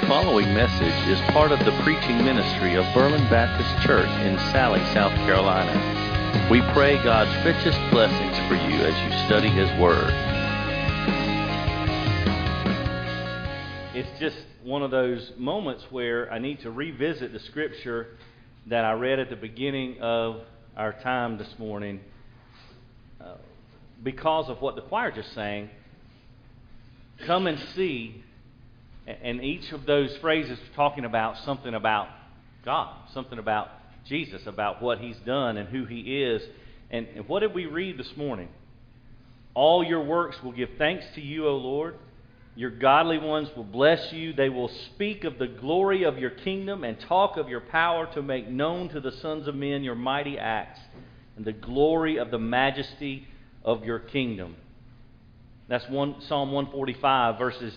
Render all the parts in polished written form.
The following message is part of the preaching ministry of Berlin Baptist Church in Sally, South Carolina. We pray God's richest blessings for you as you study His Word. It's just one of those moments where I need to revisit the scripture that I read at the beginning of our time this morning because of what the choir just sang. Come and see. And each of those phrases are talking about something about God, something about Jesus, about what He's done and who He is. And what did we read this morning? All your works will give thanks to you, O Lord. Your godly ones will bless you. They will speak of the glory of your kingdom and talk of your power to make known to the sons of men your mighty acts and the glory of the majesty of your kingdom. That's Psalm 145, verses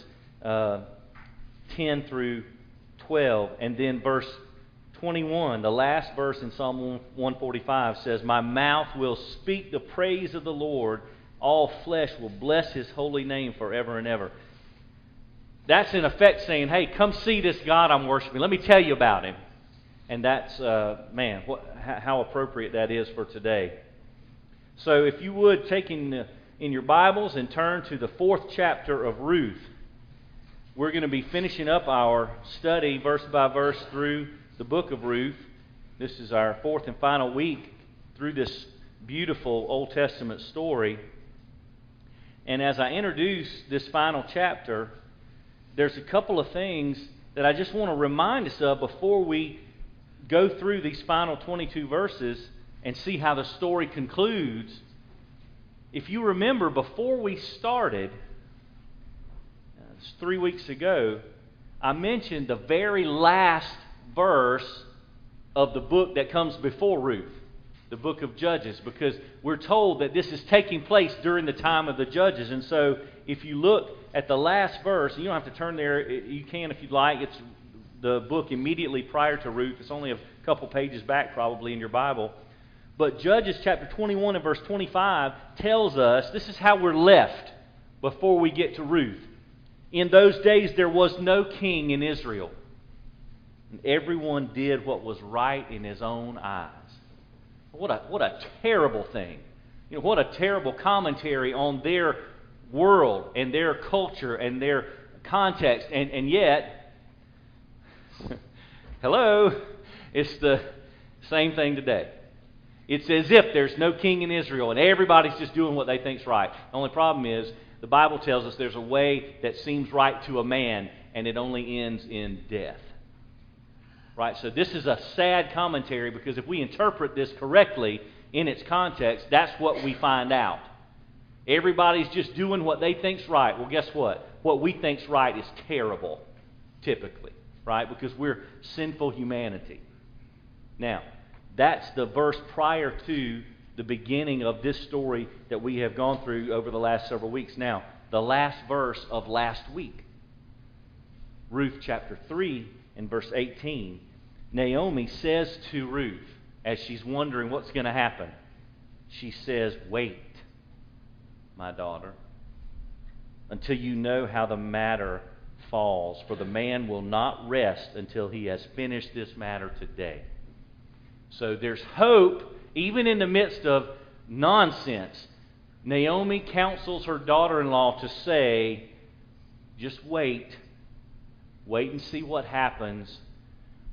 10 through 12, and then verse 21, the last verse in Psalm 145 says, "My mouth will speak the praise of the Lord. All flesh will bless His holy name forever and ever." That's in effect saying, hey, come see this God I'm worshiping. Let me tell you about Him. And that's, how appropriate that is for today. So if you would, take in your Bibles and turn to the 4th chapter of Ruth. We're going to be finishing up our study verse by verse through the book of Ruth. This is our 4th and final week through this beautiful Old Testament story. And as I introduce this final chapter, there's a couple of things that I just want to remind us of before we go through these final 22 verses and see how the story concludes. If you remember, before we started, 3 weeks ago, I mentioned the very last verse of the book that comes before Ruth, the book of Judges, because we're told that this is taking place during the time of the Judges. And so if you look at the last verse, you don't have to turn there, you can if you'd like, it's the book immediately prior to Ruth. It's only a couple pages back probably in your Bible. But Judges chapter 21 and verse 25 tells us this is how we're left before we get to Ruth. "In those days there was no king in Israel, and everyone did what was right in his own eyes." What a terrible thing. You know, what a terrible commentary on their world and their culture and their context. And yet, hello, it's the same thing today. It's as if there's no king in Israel and everybody's just doing what they think's right. The only problem is, the Bible tells us there's a way that seems right to a man, and it only ends in death. Right? So this is a sad commentary, because if we interpret this correctly in its context, that's what we find out. Everybody's just doing what they think's right. Well, guess what? What we think's right is terrible, typically. Right? Because we're sinful humanity. Now, that's the verse prior to the beginning of this story that we have gone through over the last several weeks. Now, the last verse of last week, Ruth chapter 3 and verse 18, Naomi says to Ruth, as she's wondering what's going to happen, she says, "Wait, my daughter, until you know how the matter falls, for the man will not rest until he has finished this matter today." So there's hope. Even in the midst of nonsense, Naomi counsels her daughter-in-law to say, just wait and see what happens,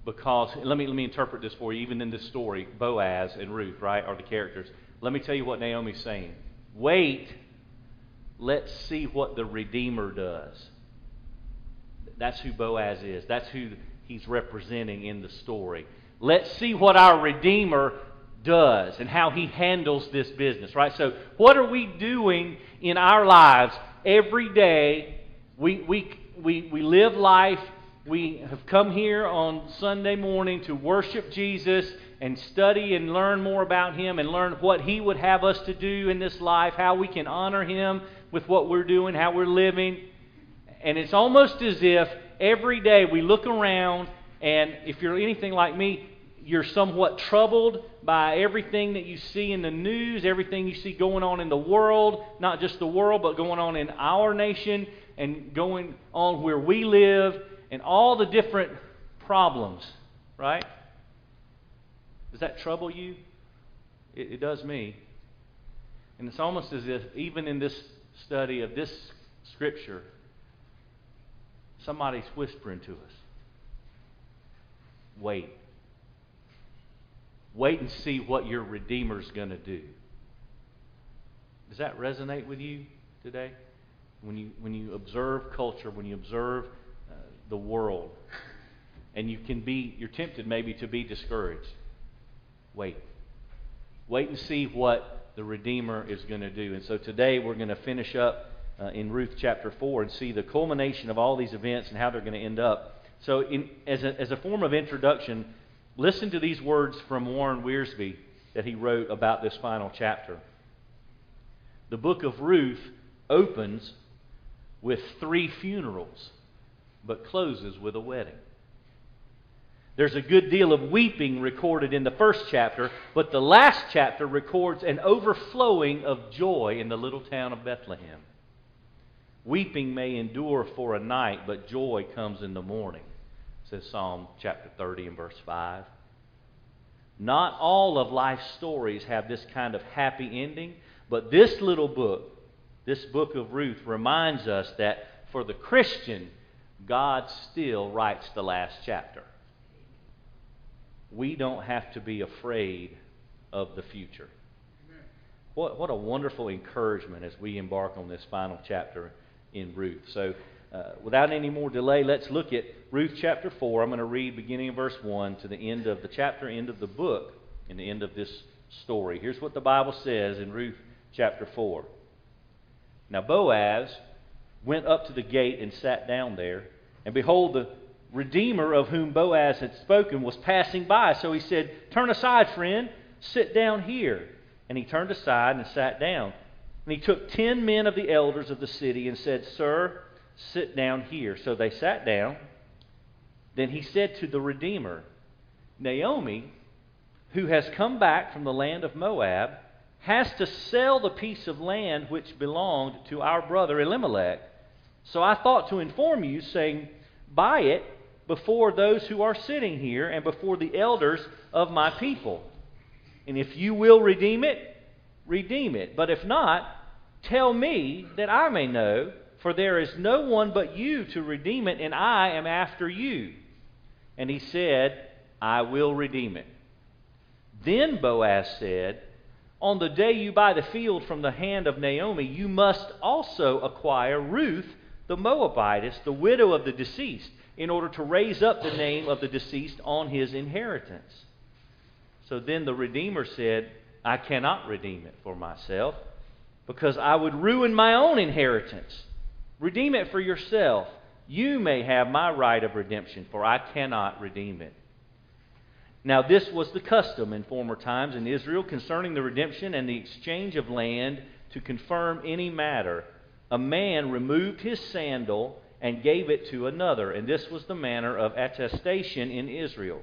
because, let me interpret this for you, even in this story, Boaz and Ruth, right, are the characters. Let me tell you what Naomi's saying. Wait, let's see what the Redeemer does. That's who Boaz is. That's who he's representing in the story. Let's see what our Redeemer does and how he handles this business, right? So what are we doing in our lives every day? We live life. We have come here on Sunday morning to worship Jesus and study and learn more about Him and learn what He would have us to do in this life, how we can honor Him with what we're doing, how we're living. And it's almost as if every day we look around, and if you're anything like me, you're somewhat troubled by everything that you see in the news, everything you see going on in the world, not just the world, but going on in our nation and going on where we live. and all the different problems, right? Does that trouble you? It does me. And it's almost as if, even in this study of this scripture, somebody's whispering to us, wait. Wait and see what your Redeemer's going to do. Does that resonate with you today? When you observe culture, when you observe the world, and you're tempted maybe to be discouraged. Wait. Wait and see what the Redeemer is going to do. And so today we're going to finish up in Ruth chapter 4 and see the culmination of all these events and how they're going to end up. So as a form of introduction, listen to these words from Warren Wiersbe that he wrote about this final chapter. The book of Ruth opens with 3 funerals, but closes with a wedding. There's a good deal of weeping recorded in the first chapter, but the last chapter records an overflowing of joy in the little town of Bethlehem. Weeping may endure for a night, but joy comes in the morning, says Psalm chapter 30 and verse 5. Not all of life's stories have this kind of happy ending, but this little book, this book of Ruth, reminds us that for the Christian, God still writes the last chapter. We don't have to be afraid of the future. What a wonderful encouragement as we embark on this final chapter in Ruth. So without any more delay, let's look at Ruth chapter 4. I'm going to read beginning in verse 1 to the end of the chapter, end of the book, and the end of this story. Here's what the Bible says in Ruth chapter 4. Now Boaz went up to the gate and sat down there, and behold, the Redeemer of whom Boaz had spoken was passing by. So he said, "Turn aside, friend, sit down here." And he turned aside and sat down. And he took 10 men of the elders of the city and said, "Sir, sit down here." So they sat down. Then he said to the Redeemer, "Naomi, who has come back from the land of Moab, has to sell the piece of land which belonged to our brother Elimelech. So I thought to inform you, saying, buy it before those who are sitting here and before the elders of my people. And if you will redeem it, redeem it. But if not, tell me that I may know, for there is no one but you to redeem it, and I am after you." And he said, "I will redeem it." Then Boaz said, "On the day you buy the field from the hand of Naomi, you must also acquire Ruth the Moabitess, the widow of the deceased, in order to raise up the name of the deceased on his inheritance." So then the Redeemer said, "I cannot redeem it for myself, because I would ruin my own inheritance. Redeem it for yourself. You may have my right of redemption, for I cannot redeem it." Now this was the custom in former times in Israel concerning the redemption and the exchange of land to confirm any matter. A man removed his sandal and gave it to another, and this was the manner of attestation in Israel.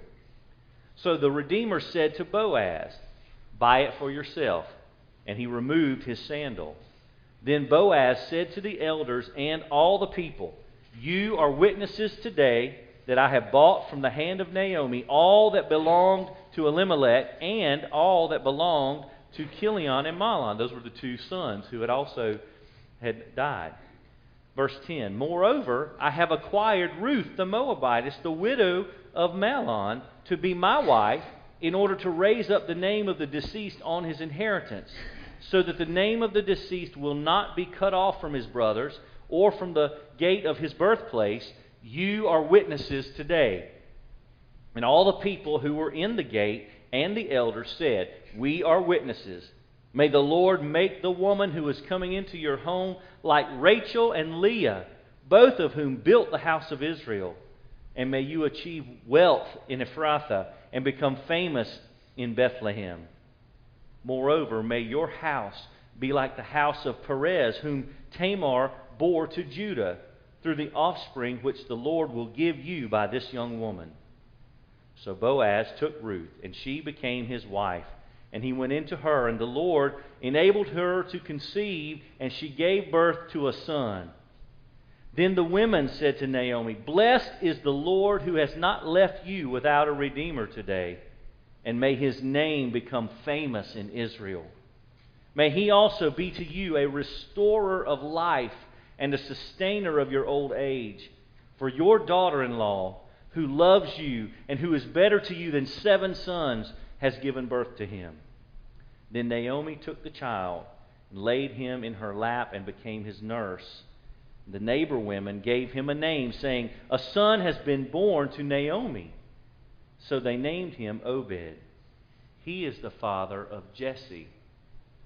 So the Redeemer said to Boaz, "Buy it for yourself." And he removed his sandal. Then Boaz said to the elders and all the people, "You are witnesses today that I have bought from the hand of Naomi all that belonged to Elimelech and all that belonged to Chilion and Mahlon." Those were the 2 sons who had also died. Verse 10, "Moreover, I have acquired Ruth the Moabitess, the widow of Mahlon, to be my wife, in order to raise up the name of the deceased on his inheritance, so that the name of the deceased will not be cut off from his brothers or from the gate of his birthplace. You are witnesses today." And all the people who were in the gate and the elders said, "We are witnesses. May the Lord make the woman who is coming into your home like Rachel and Leah, both of whom built the house of Israel. And may you achieve wealth in Ephrathah and become famous in Bethlehem. Moreover, may your house be like the house of Perez, whom Tamar bore to Judah, through the offspring which the Lord will give you by this young woman." So Boaz took Ruth, and she became his wife. And he went into her, and the Lord enabled her to conceive, and she gave birth to a son. Then the women said to Naomi, "Blessed is the Lord who has not left you without a redeemer today, and may his name become famous in Israel. May he also be to you a restorer of life and a sustainer of your old age. For your daughter-in-law, who loves you and who is better to you than 7 sons, has given birth to him." Then Naomi took the child and laid him in her lap and became his nurse. The neighbor women gave him a name, saying, "A son has been born to Naomi." So they named him Obed. He is the father of Jesse,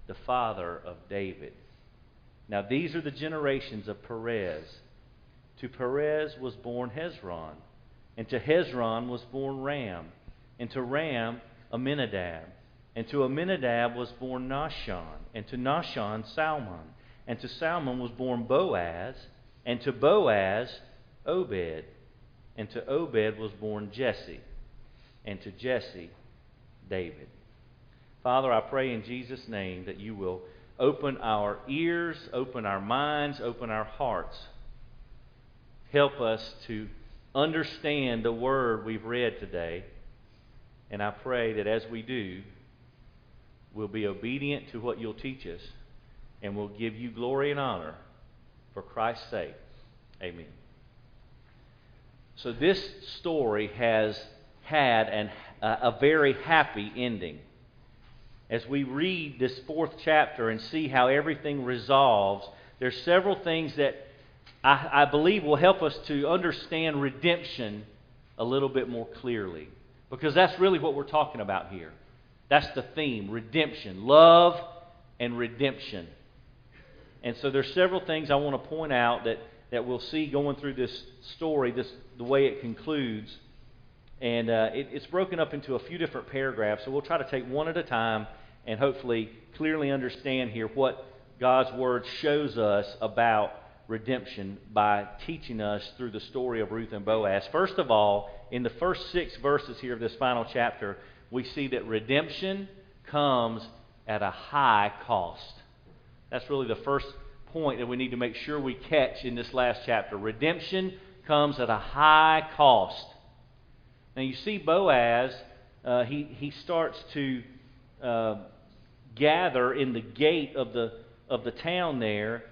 the father of David. Now these are the generations of Perez. To Perez was born Hezron, and to Hezron was born Ram, and to Ram Amminadab, and to Amminadab was born Nahshon, and to Nahshon Salmon, and to Salmon was born Boaz, and to Boaz Obed, and to Obed was born Jesse, and to Jesse David. Father, I pray in Jesus' name that you will open our ears, open our minds, open our hearts. Help us to understand the word we've read today. And I pray that as we do, we'll be obedient to what you'll teach us, and we'll give you glory and honor for Christ's sake. Amen. So this story has had a very happy ending. As we read this 4th chapter and see how everything resolves, there's several things that I believe will help us to understand redemption a little bit more clearly. Because that's really what we're talking about here. That's the theme, redemption, love and redemption. And so there's several things I want to point out that we'll see going through this story, the way it concludes. And it's broken up into a few different paragraphs, so we'll try to take one at a time and hopefully clearly understand here what God's Word shows us about redemption by teaching us through the story of Ruth and Boaz. First of all, in the first 6 verses here of this final chapter, we see that redemption comes at a high cost. That's really the first point that we need to make sure we catch in this last chapter. Redemption comes at a high cost. Now you see Boaz, he starts to gather in the gate of the town there,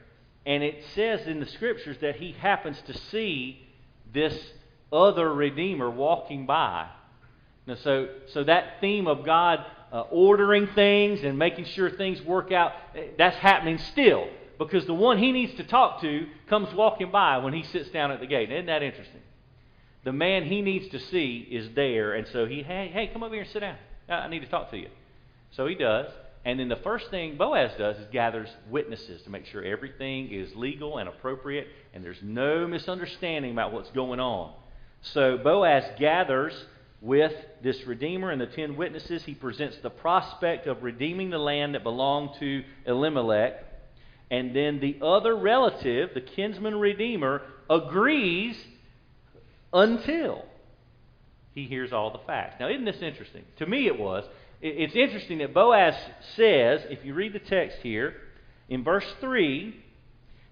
and it says in the Scriptures that he happens to see this other Redeemer walking by. Now, so that theme of God ordering things and making sure things work out, that's happening still, because the one he needs to talk to comes walking by when he sits down at the gate. Isn't that interesting? The man he needs to see is there, and so hey, come over here and sit down. I need to talk to you. So he does, and then the first thing Boaz does is gathers witnesses to make sure everything is legal and appropriate, and there's no misunderstanding about what's going on. So Boaz gathers with this Redeemer and the 10 witnesses. He presents the prospect of redeeming the land that belonged to Elimelech, and then the other relative, the kinsman Redeemer, agrees until he hears all the facts. Now, isn't this interesting? To me it was. It's interesting that Boaz says, if you read the text here, in verse 3,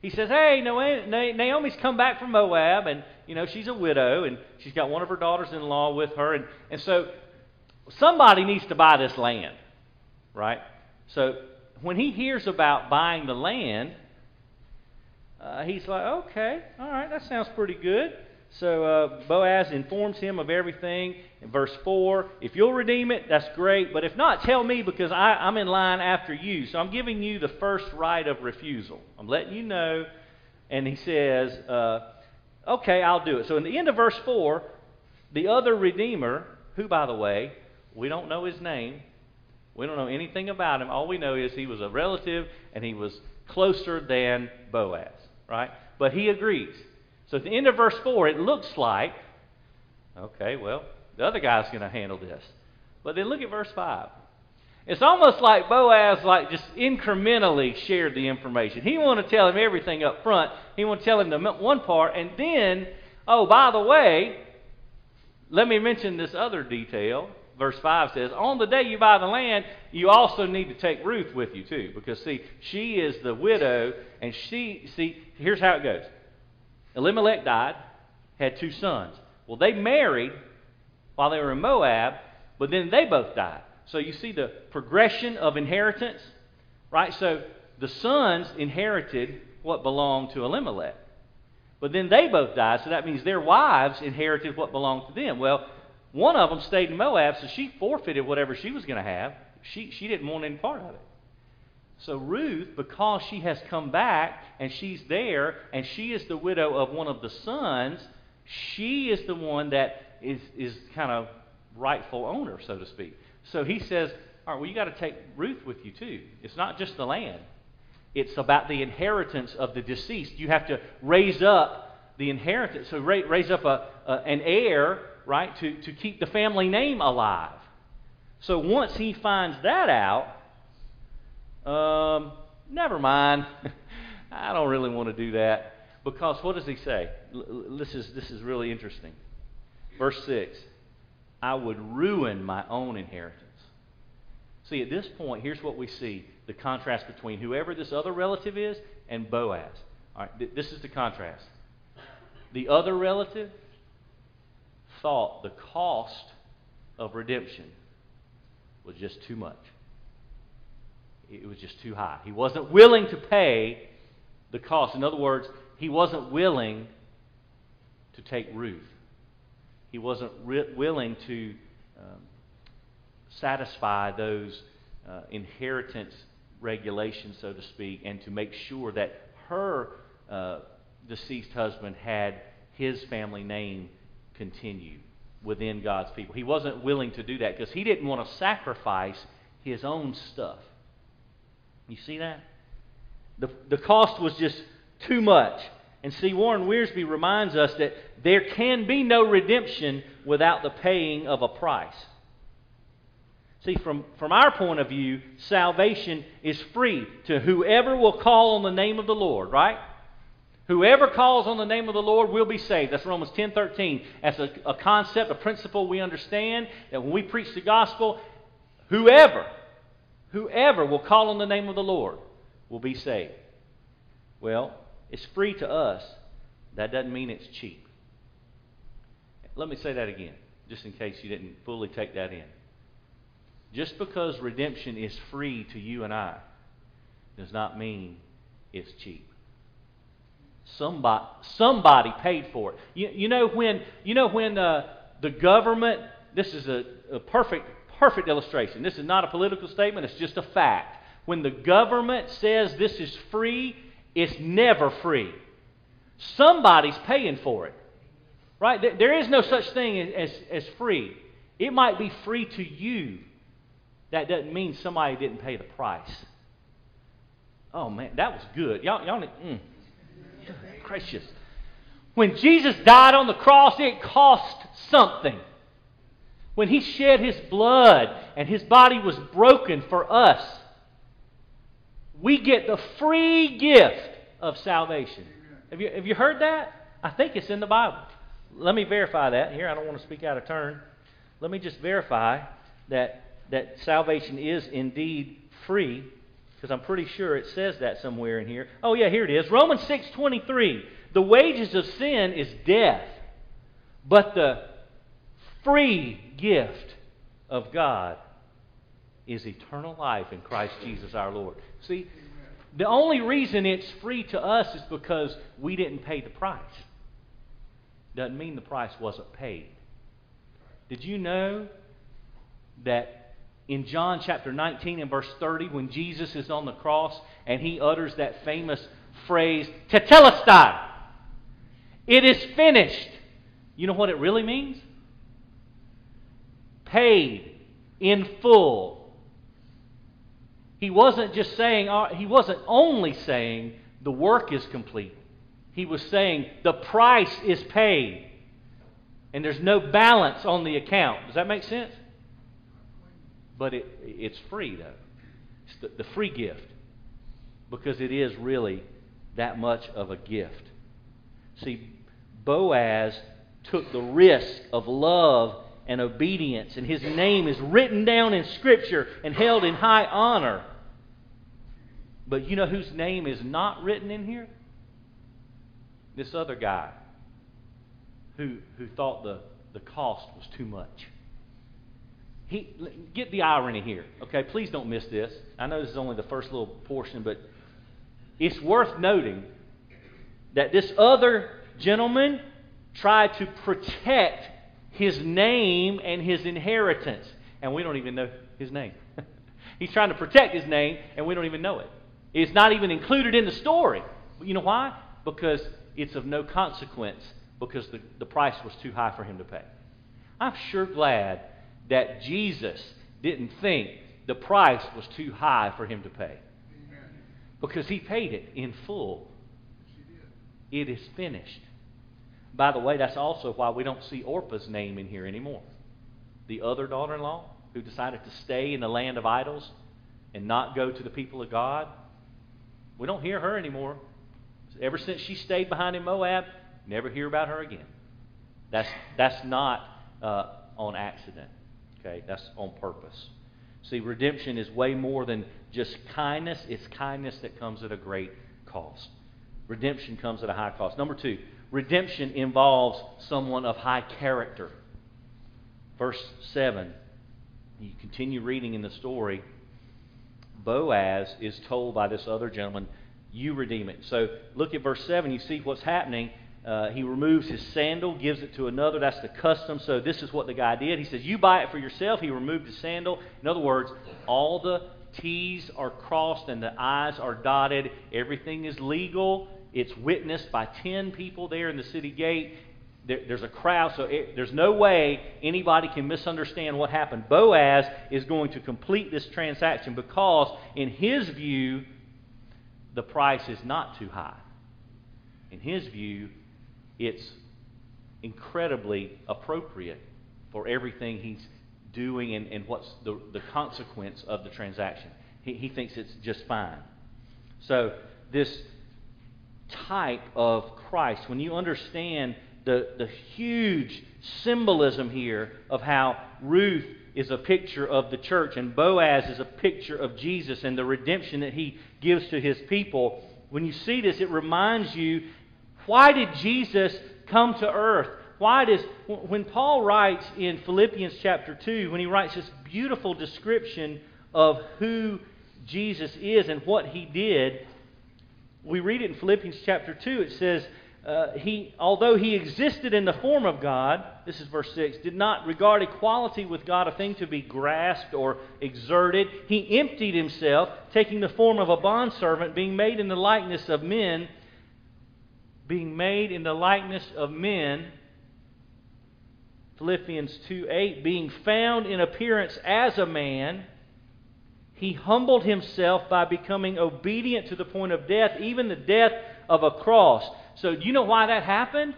he says, hey, Naomi's come back from Moab, and she's a widow, and she's got one of her daughters-in-law with her, and so somebody needs to buy this land, right? So when he hears about buying the land, he's like, okay, all right, that sounds pretty good. So Boaz informs him of everything in verse 4. If you'll redeem it, that's great. But if not, tell me, because I'm in line after you. So I'm giving you the first right of refusal. I'm letting you know. And he says, okay, I'll do it. So in the end of verse 4, the other Redeemer, who, by the way, we don't know his name. We don't know anything about him. All we know is he was a relative and he was closer than Boaz, right? But he agrees. So at the end of verse 4, it looks like, okay, well, the other guy's going to handle this. But then look at verse 5. It's almost like Boaz just incrementally shared the information. He wanted to tell him everything up front. He wanted to tell him the one part, and then, oh, by the way, let me mention this other detail. Verse 5 says, on the day you buy the land, you also need to take Ruth with you too, because, see, she is the widow, and here's how it goes. Elimelech died, had two sons. Well, they married while they were in Moab, but then they both died. So you see the progression of inheritance, right? So the sons inherited what belonged to Elimelech. But then they both died, so that means their wives inherited what belonged to them. Well, one of them stayed in Moab, so she forfeited whatever she was going to have. She didn't want any part of it. So Ruth, because she has come back and she's there and she is the widow of one of the sons, she is the one that is kind of rightful owner, so to speak. So he says, all right, well, you've got to take Ruth with you too. It's not just the land. It's about the inheritance of the deceased. You have to raise up the inheritance. So raise up an heir, right, to keep the family name alive. So once he finds that out, never mind. I don't really want to do that. Because what does he say? This is really interesting. Verse 6. I would ruin my own inheritance. See, at this point, here's what we see. The contrast between whoever this other relative is and Boaz. All right, this is the contrast. The other relative thought the cost of redemption was just too much. It was just too high. He wasn't willing to pay the cost. In other words, he wasn't willing to take Ruth. He wasn't willing to satisfy those inheritance regulations, so to speak, and to make sure that her deceased husband had his family name continue within God's people. He wasn't willing to do that because he didn't want to sacrifice his own stuff. You see that? The cost was just too much. And see, Warren Wiersbe reminds us that there can be no redemption without the paying of a price. See, from our point of view, salvation is free to whoever will call on the name of the Lord, right? Whoever calls on the name of the Lord will be saved. That's Romans 10:13. That's a concept, a principle we understand, that when we preach the gospel, whoever will call on the name of the Lord will be saved. Well, it's free to us. That doesn't mean it's cheap. Let me say that again, just in case you didn't fully take that in. Just because redemption is free to you and I does not mean it's cheap. Somebody paid for it. You know when the government, this is a perfect illustration. This is not a political statement, it's just a fact. When the government says this is free, it's never free. Somebody's paying for it. Right? There is no such thing as free. It might be free to you. That doesn't mean somebody didn't pay the price. Oh man, that was good. Y'all need, gracious. When Jesus died on the cross, it cost something. When he shed his blood and his body was broken for us, we get the free gift of salvation. Have you heard that? I think it's in the Bible. Let me verify that. Here, I don't want to speak out of turn. Let me just verify that salvation is indeed free, because I'm pretty sure it says that somewhere in here. Oh yeah, here it is. Romans 6:23. The wages of sin is death, but the free gift of God is eternal life in Christ Jesus our Lord. See, the only reason it's free to us is because we didn't pay the price. Doesn't mean the price wasn't paid. Did you know that in John chapter 19 and verse 30, when Jesus is on the cross and he utters that famous phrase, tetelestai, it is finished. You know what it really means? Paid in full. He wasn't only saying the work is complete. He was saying the price is paid and there's no balance on the account. Does that make sense? But it's free, though. It's the free gift. Because it is really that much of a gift. See, Boaz took the risk of love and obedience, and his name is written down in Scripture and held in high honor. But you know whose name is not written in here? this other guy who thought the cost was too much. Get the irony here, okay? Please don't miss this. I know this is only the first little portion, but it's worth noting that this other gentleman tried to protect his name and his inheritance. And we don't even know his name. He's trying to protect his name, and we don't even know it. It's not even included in the story. You know why? Because it's of no consequence, because the price was too high for him to pay. I'm sure glad that Jesus didn't think the price was too high for him to pay. Because he paid it in full. It is finished. By the way, that's also why we don't see Orpah's name in here anymore. The other daughter-in-law who decided to stay in the land of idols and not go to the people of God. We don't hear her anymore. Ever since she stayed behind in Moab, never hear about her again. That's not on accident. Okay, that's on purpose. See, redemption is way more than just kindness. It's kindness that comes at a great cost. Redemption comes at a high cost. Number two, redemption involves someone of high character. Verse 7, you continue reading in the story, Boaz is told by this other gentleman, you redeem it. So look at verse 7, you see what's happening. He removes his sandal, gives it to another. That's the custom. So this is what the guy did. He says, you buy it for yourself. He removed his sandal. In other words, all the T's are crossed and the I's are dotted. Everything is legal. It's witnessed by 10 people there in the city gate. There's a crowd, so there's no way anybody can misunderstand what happened. Boaz is going to complete this transaction because, in his view, the price is not too high. In his view, it's incredibly appropriate for everything he's doing and what's the consequence of the transaction. He thinks it's just fine. So this type of Christ, when you understand the huge symbolism here of how Ruth is a picture of the church and Boaz is a picture of Jesus and the redemption that he gives to his people, when you see this, it reminds you, why did Jesus come to earth? When Paul writes in Philippians chapter 2, when he writes this beautiful description of who Jesus is and what he did, we read it in Philippians chapter 2. It says, although he existed in the form of God, this is verse 6, did not regard equality with God a thing to be grasped or exerted. He emptied himself, taking the form of a bondservant, being made in the likeness of men, Philippians 2:8, being found in appearance as a man, he humbled himself by becoming obedient to the point of death, even the death of a cross. So you know why that happened?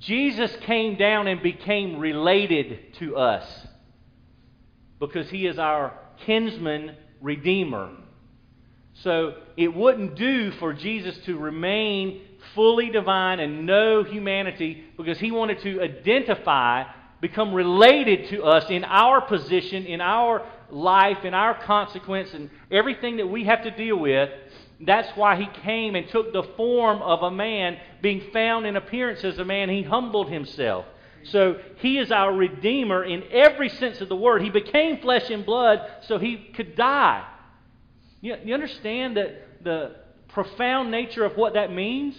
Jesus came down and became related to us because he is our kinsman redeemer. So it wouldn't do for Jesus to remain fully divine and no humanity because he wanted to identify, become related to us in our position, in our life, in our consequence, and everything that we have to deal with. That's why he came and took the form of a man, being found in appearance as a man. He humbled himself. So he is our Redeemer in every sense of the word. He became flesh and blood so he could die. You understand that the profound nature of what that means?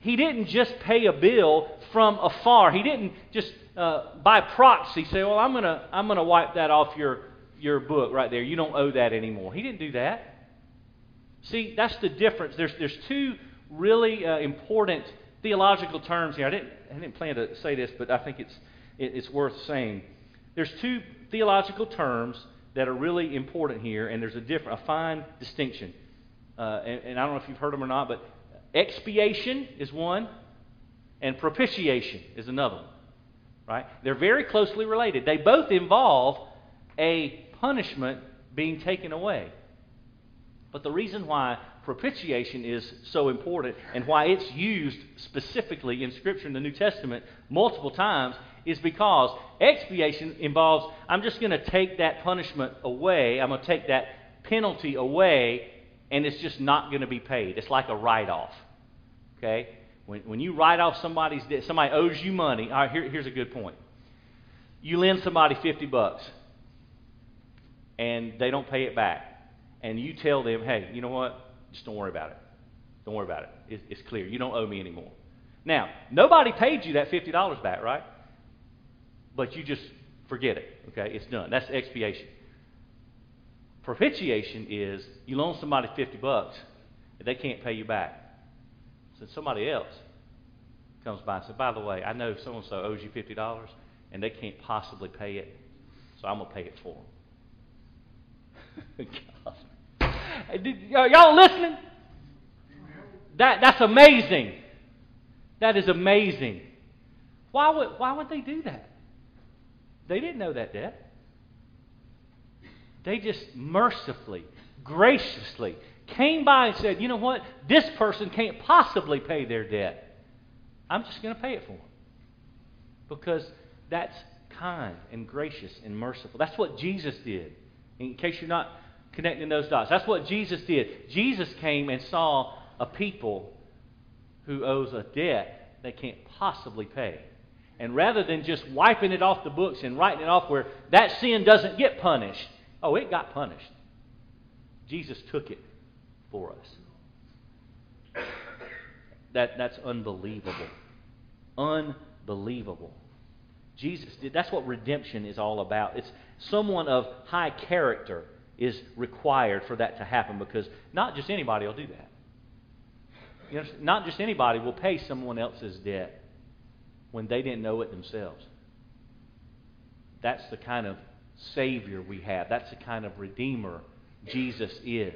He didn't just pay a bill from afar. He didn't just by proxy say, well, I'm gonna wipe that off your book right there. You don't owe that anymore. He didn't do that. See, that's the difference. There's two really important theological terms here. I didn't plan to say this, but I think it's worth saying. There's two theological terms that are really important here, and there's a fine distinction. And I don't know if you've heard them or not, but expiation is one, and propitiation is another one. Right? They're very closely related. They both involve a punishment being taken away. But the reason why propitiation is so important and why it's used specifically in Scripture in the New Testament multiple times is because expiation involves, I'm just going to take that punishment away, I'm going to take that penalty away, and it's just not going to be paid. It's like a write-off. Okay? When you write off somebody's debt, somebody owes you money. All right, here's a good point. You lend somebody $50 and they don't pay it back. And you tell them, hey, you know what? Just don't worry about it. Don't worry about it. It's clear. You don't owe me anymore. Now, nobody paid you that $50 back, right? But you just forget it. Okay? It's done. That's expiation. Propitiation is you loan somebody $50 and they can't pay you back. So somebody else comes by and says, by the way, I know so-and-so owes you $50 and they can't possibly pay it, so I'm going to pay it for them. Are y'all listening? That's amazing. That is amazing. Why would they do that? They didn't know that debt. They just mercifully, graciously came by and said, you know what? This person can't possibly pay their debt. I'm just going to pay it for them. Because that's kind and gracious and merciful. That's what Jesus did. In case you're not connecting those dots. That's what Jesus did. Jesus came and saw a people who owes a debt they can't possibly pay. And rather than just wiping it off the books and writing it off where that sin doesn't get punished. Oh, it got punished. Jesus took it for us. That's unbelievable. Unbelievable. Jesus did. That's what redemption is all about. It's someone of high character is required for that to happen because not just anybody will do that. You know, not just anybody will pay someone else's debt when they didn't know it themselves. That's the kind of Savior we have. That's the kind of Redeemer Jesus is.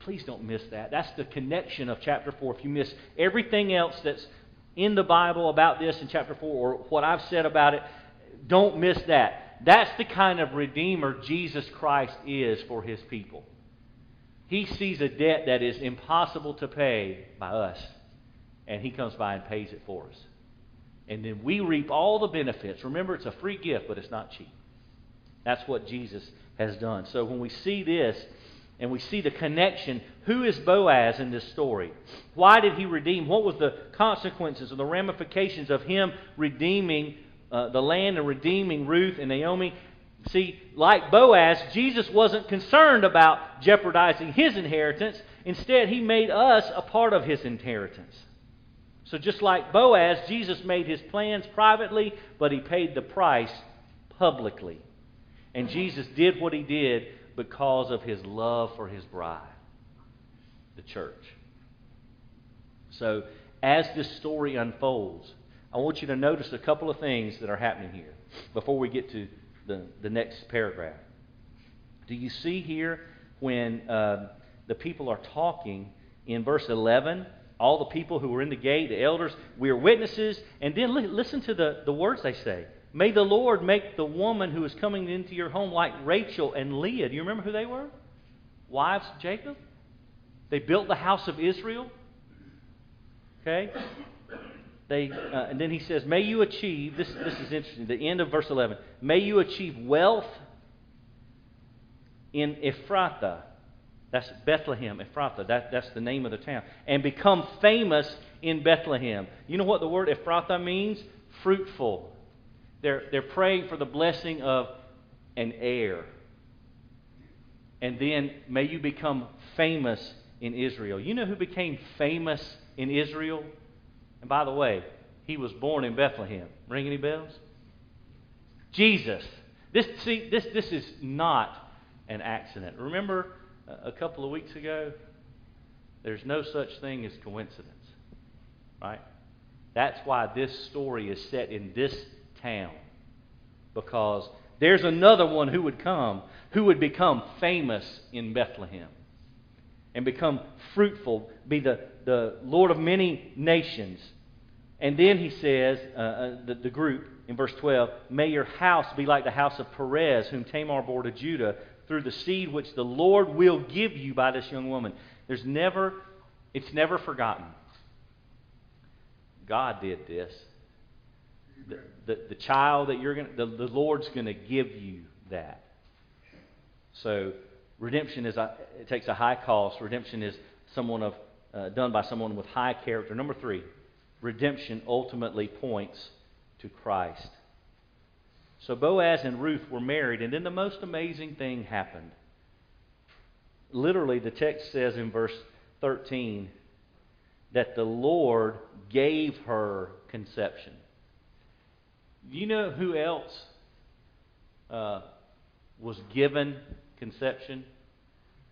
Please don't miss that. That's the connection of chapter 4. If you miss everything else that's in the Bible about this in chapter 4 or what I've said about it, don't miss that. That's the kind of Redeemer Jesus Christ is for His people. He sees a debt that is impossible to pay by us, and He comes by and pays it for us. And then we reap all the benefits. Remember, it's a free gift, but it's not cheap. That's what Jesus has done. So when we see this, and we see the connection, who is Boaz in this story? Why did he redeem? What was the consequences or the ramifications of him redeeming the land and redeeming Ruth and Naomi? See, like Boaz, Jesus wasn't concerned about jeopardizing his inheritance. Instead, He made us a part of His inheritance. So just like Boaz, Jesus made His plans privately, but He paid the price publicly. And Jesus did what He did because of His love for His bride, the church. So as this story unfolds, I want you to notice a couple of things that are happening here before we get to the next paragraph. Do you see here when the people are talking in verse 11, all the people who were in the gate, the elders, we are witnesses, and then listen to the words they say. May the Lord make the woman who is coming into your home like Rachel and Leah. Do you remember who they were? Wives of Jacob. They built the house of Israel. Okay? And then he says, may you achieve, this is interesting, the end of verse 11. May you achieve wealth in Ephrathah. That's Bethlehem, Ephrathah. That's the name of the town. And become famous in Bethlehem. You know what the word Ephrathah means? Fruitful. They're praying for the blessing of an heir. And then may you become famous in Israel. You know who became famous in Israel? And by the way, He was born in Bethlehem. Ring any bells? Jesus. This is not an accident. Remember a couple of weeks ago? There's no such thing as coincidence. Right? That's why this story is set in this town, because there's another one who would come, who would become famous in Bethlehem and become fruitful, be the Lord of many nations. And then he says, the group in verse 12, may your house be like the house of Perez, whom Tamar bore to Judah, through the seed which the Lord will give you by this young woman. It's never forgotten. God did this. The child that the Lord's going to give you that. So redemption it takes a high cost. Redemption is someone of done by someone with high character. Number three, redemption ultimately points to Christ. So Boaz and Ruth were married, and then the most amazing thing happened. Literally, the text says in verse 13 that the Lord gave her conception. Do you know who else was given conception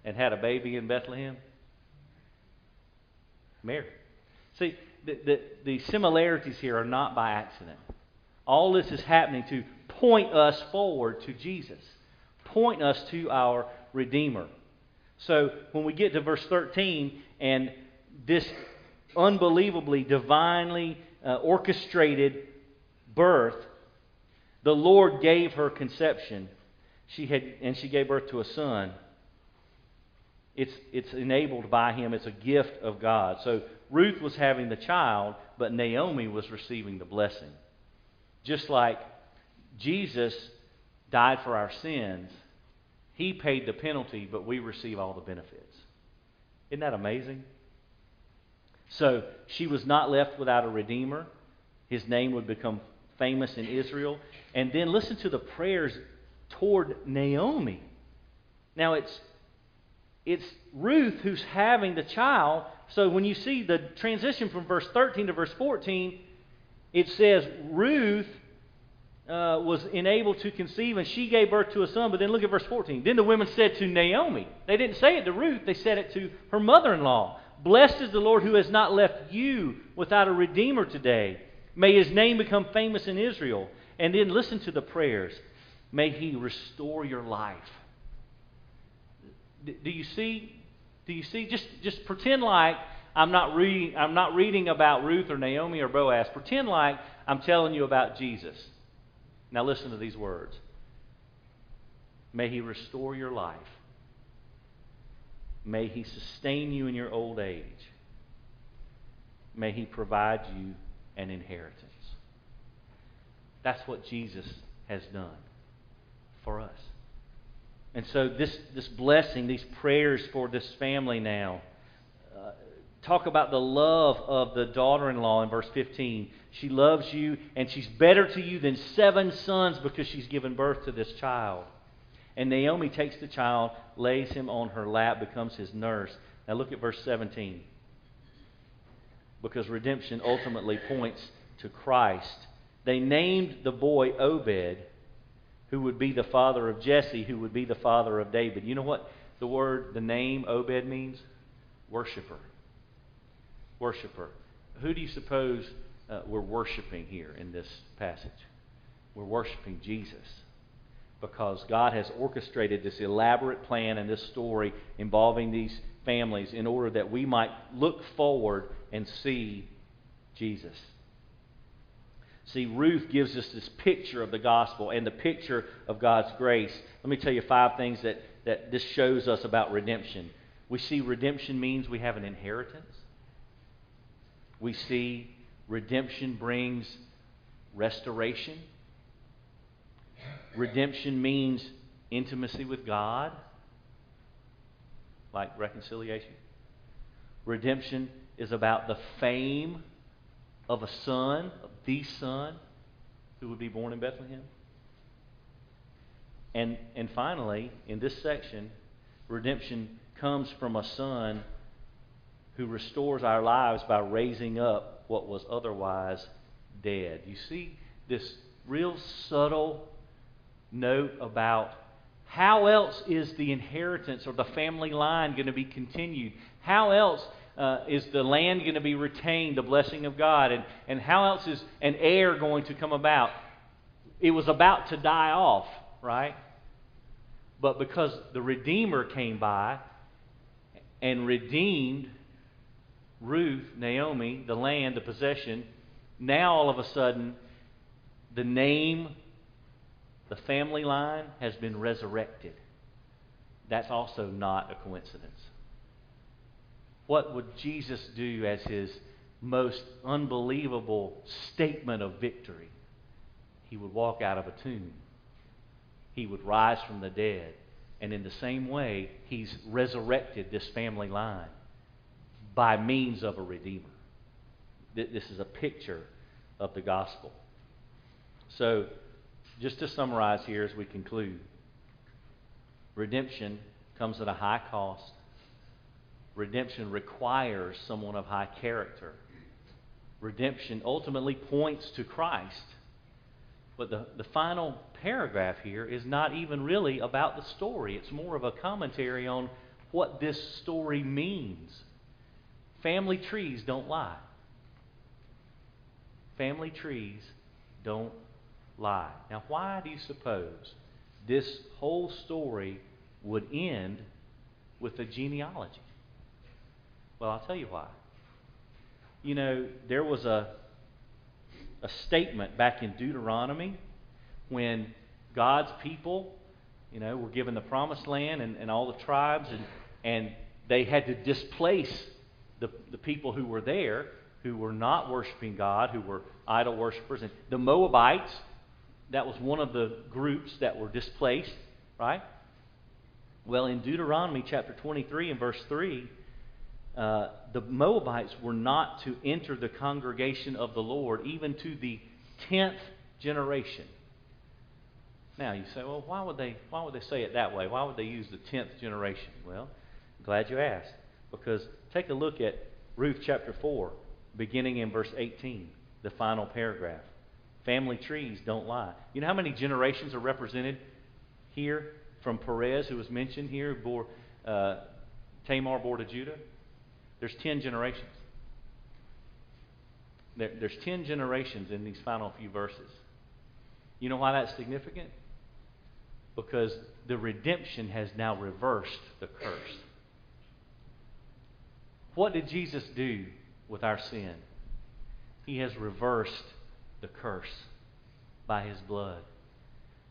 and had a baby in Bethlehem? Mary. See, the similarities here are not by accident. All this is happening to point us forward to Jesus. Point us to our Redeemer. So when we get to verse 13 and this unbelievably, divinely orchestrated birth, the Lord gave her conception. She gave birth to a son. It's enabled by him. It's a gift of God. So Ruth was having the child, but Naomi was receiving the blessing. Just like Jesus died for our sins, he paid the penalty, but we receive all the benefits. Isn't that amazing? So she was not left without a Redeemer. His name would become famous in Israel. And then listen to the prayers toward Naomi. Now it's Ruth who's having the child. So when you see the transition from verse 13 to verse 14, it says Ruth was enabled to conceive, and she gave birth to a son. But then look at verse 14. Then the women said to Naomi. They didn't say it to Ruth. They said it to her mother-in-law. Blessed is the Lord who has not left you without a Redeemer today. May his name become famous in Israel. And then listen to the prayers. May he restore your life. Do you see? Just pretend like I'm not reading about Ruth or Naomi or Boaz. Pretend like I'm telling you about Jesus. Now listen to these words. May he restore your life. May he sustain you in your old age. May he provide you an inheritance. That's what Jesus has done for us. And so this blessing, these prayers for this family now, talk about the love of the daughter-in-law in verse 15. She loves you, and she's better to you than 7 sons because she's given birth to this child. And Naomi takes the child, lays him on her lap, becomes his nurse. Now look at verse 17. Because redemption ultimately points to Christ. They named the boy Obed, who would be the father of Jesse, who would be the father of David. You know what the name Obed means? Worshipper. Worshipper. Who do you suppose we're worshiping here in this passage? We're worshiping Jesus. Because God has orchestrated this elaborate plan and this story involving these families in order that we might look forward and see Jesus. See, Ruth gives us this picture of the gospel and the picture of God's grace. Let me tell you 5 things that this shows us about redemption. We see redemption means we have an inheritance. We see redemption brings restoration. Redemption means intimacy with God, like reconciliation. Redemption is about the fame of a son, of the son, who would be born in Bethlehem. And finally, in this section, redemption comes from a son who restores our lives by raising up what was otherwise dead. You see this real subtle note about how else is the inheritance or the family line going to be continued? How else is the land going to be retained, the blessing of God? And how else is an heir going to come about? It was about to die off, right? But because the Redeemer came by and redeemed Ruth, Naomi, the land, the possession, now all of a sudden the name, the family line has been resurrected. That's also not a coincidence. What would Jesus do as his most unbelievable statement of victory? He would walk out of a tomb. He would rise from the dead. And in the same way, he's resurrected this family line. by means of a Redeemer. This is a picture of the gospel. So, just to summarize here as we conclude, redemption comes at a high cost. Redemption requires someone of high character. Redemption ultimately points to Christ. But the final paragraph here is not even really about the story. It's more of a commentary on what this story means. Family trees don't lie. Family trees don't lie. Now, why do you suppose this whole story would end with a genealogy? Well, I'll tell you why. You know, there was a statement back in Deuteronomy when God's people, you know, were given the promised land and all the tribes, and they had to displace the people who were there, who were not worshiping God, who were idol worshipers. And the Moabites, that was one of the groups that were displaced, right? Well, in Deuteronomy chapter 23 and verse 3, the Moabites were not to enter the congregation of the Lord, even to the 10th generation. Now, you say, well, why would they say it that way? Why would they use the 10th generation? Well, I'm glad you asked, because take a look at Ruth chapter 4, beginning in verse 18, the final paragraph. Family trees don't lie. You know how many generations are represented here from Perez, who was mentioned here, Tamar bore to Judah? There's 10 generations. There's 10 generations in these final few verses. You know why that's significant? Because the redemption has now reversed the curse. What did Jesus do with our sin? He has reversed the curse by His blood.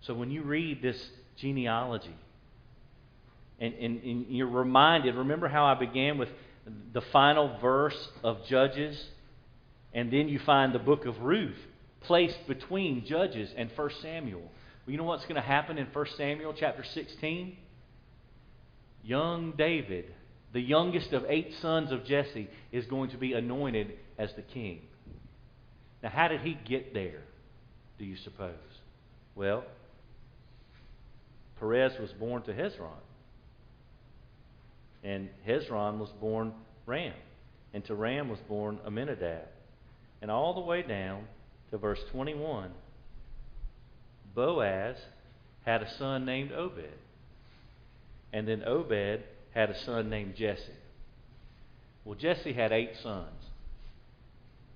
So when you read this genealogy, and you're reminded, remember how I began with the final verse of Judges, and then you find the book of Ruth placed between Judges and 1 Samuel. Well, you know what's going to happen in 1 Samuel chapter 16? Young David, the youngest of 8 sons of Jesse, is going to be anointed as the king. Now, how did he get there, do you suppose? Well, Perez was born to Hezron. And Hezron was born Ram. And to Ram was born Amminadab. And all the way down to verse 21, Boaz had a son named Obed. And then Obed had a son named Jesse. Well, Jesse had 8 sons.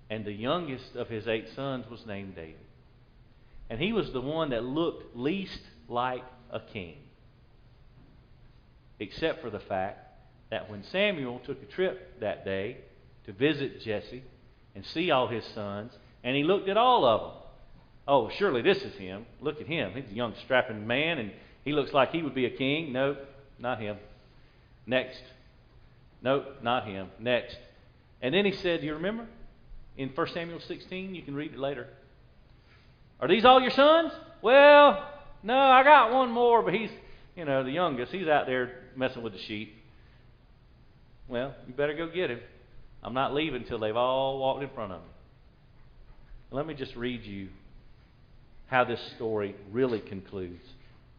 And the youngest of his 8 sons was named David. And he was the one that looked least like a king. Except for the fact that when Samuel took a trip that day to visit Jesse and see all his sons, and he looked at all of them. Oh, surely this is him. Look at him. He's a young, strapping man, and he looks like he would be a king. Nope, not him. Next. Nope, not him. Next. And then he said, do you remember? In 1 Samuel 16, you can read it later. Are these all your sons? Well, no, I got one more, but he's, you know, the youngest. He's out there messing with the sheep. Well, you better go get him. I'm not leaving until they've all walked in front of me. Let me just read you how this story really concludes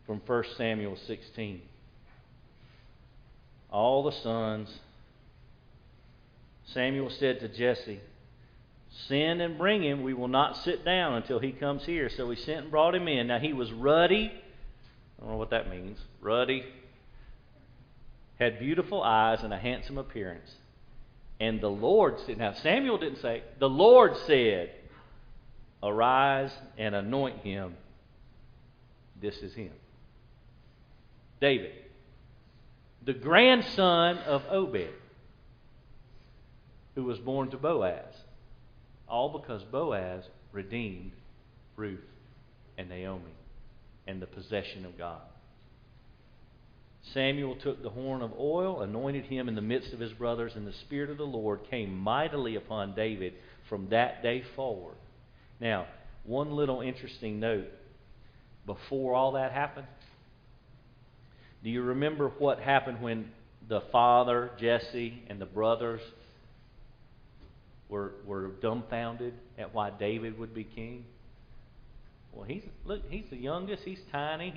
from 1 Samuel 16. All the sons. Samuel said to Jesse, send and bring him. We will not sit down until he comes here. So he sent and brought him in. Now he was ruddy. I don't know what that means. Ruddy. Had beautiful eyes and a handsome appearance. And the Lord said, now Samuel didn't say, the Lord said, arise and anoint him. This is him. David, the grandson of Obed, who was born to Boaz. All because Boaz redeemed Ruth and Naomi and the possession of God. Samuel took the horn of oil, anointed him in the midst of his brothers, and the Spirit of the Lord came mightily upon David from that day forward. Now, one little interesting note before all that happened. Do you remember what happened when the father, Jesse, and the brothers were dumbfounded at why David would be king. Well, he's the youngest. He's tiny.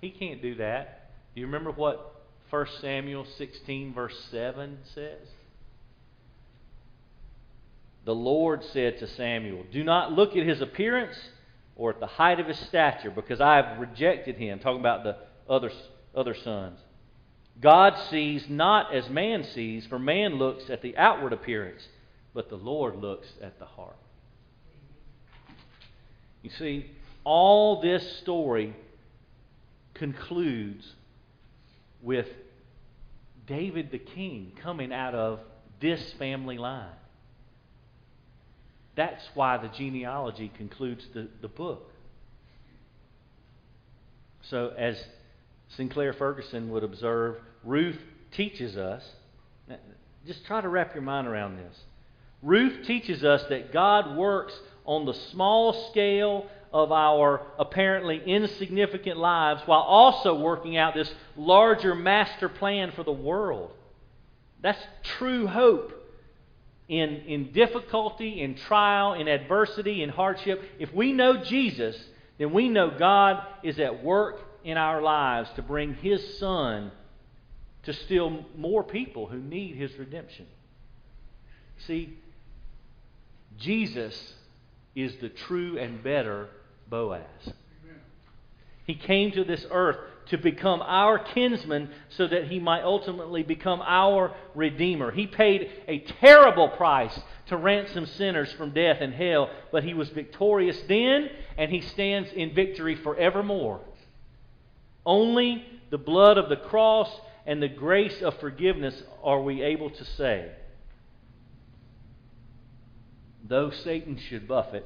He can't do that. Do you remember what 1 Samuel 16 verse 7 says? The Lord said to Samuel, "Do not look at his appearance or at the height of his stature, because I have rejected him." Talking about the other sons. God sees not as man sees, for man looks at the outward appearance, but the Lord looks at the heart. You see, all this story concludes with David the king coming out of this family line. That's why the genealogy concludes the book. So as Sinclair Ferguson would observe, Ruth teaches us, now just try to wrap your mind around this. Ruth teaches us that God works on the small scale of our apparently insignificant lives while also working out this larger master plan for the world. That's true hope in difficulty, in trial, in adversity, in hardship. If we know Jesus, then we know God is at work in our lives to bring His Son to still more people who need His redemption. See, Jesus is the true and better Boaz. Amen. He came to this earth to become our kinsman so that He might ultimately become our Redeemer. He paid a terrible price to ransom sinners from death and hell, but He was victorious then, and He stands in victory forevermore. Only the blood of the cross and the grace of forgiveness are we able to say, though Satan should buffet,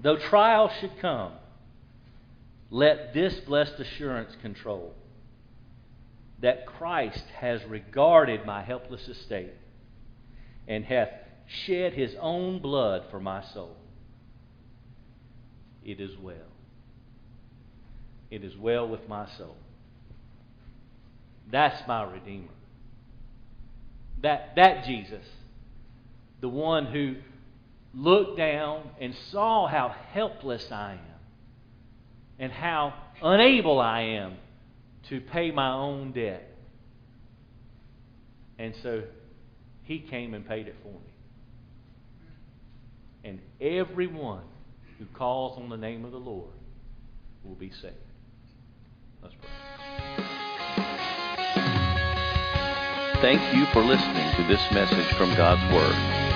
though trial should come, let this blessed assurance control, that Christ has regarded my helpless estate and hath shed His own blood for my soul. It is well. It is well with my soul. That's my Redeemer. That Jesus, the one who looked down and saw how helpless I am and how unable I am to pay my own debt. And so He came and paid it for me. And everyone who calls on the name of the Lord will be saved. Let's pray. Thank you for listening to this message from God's Word.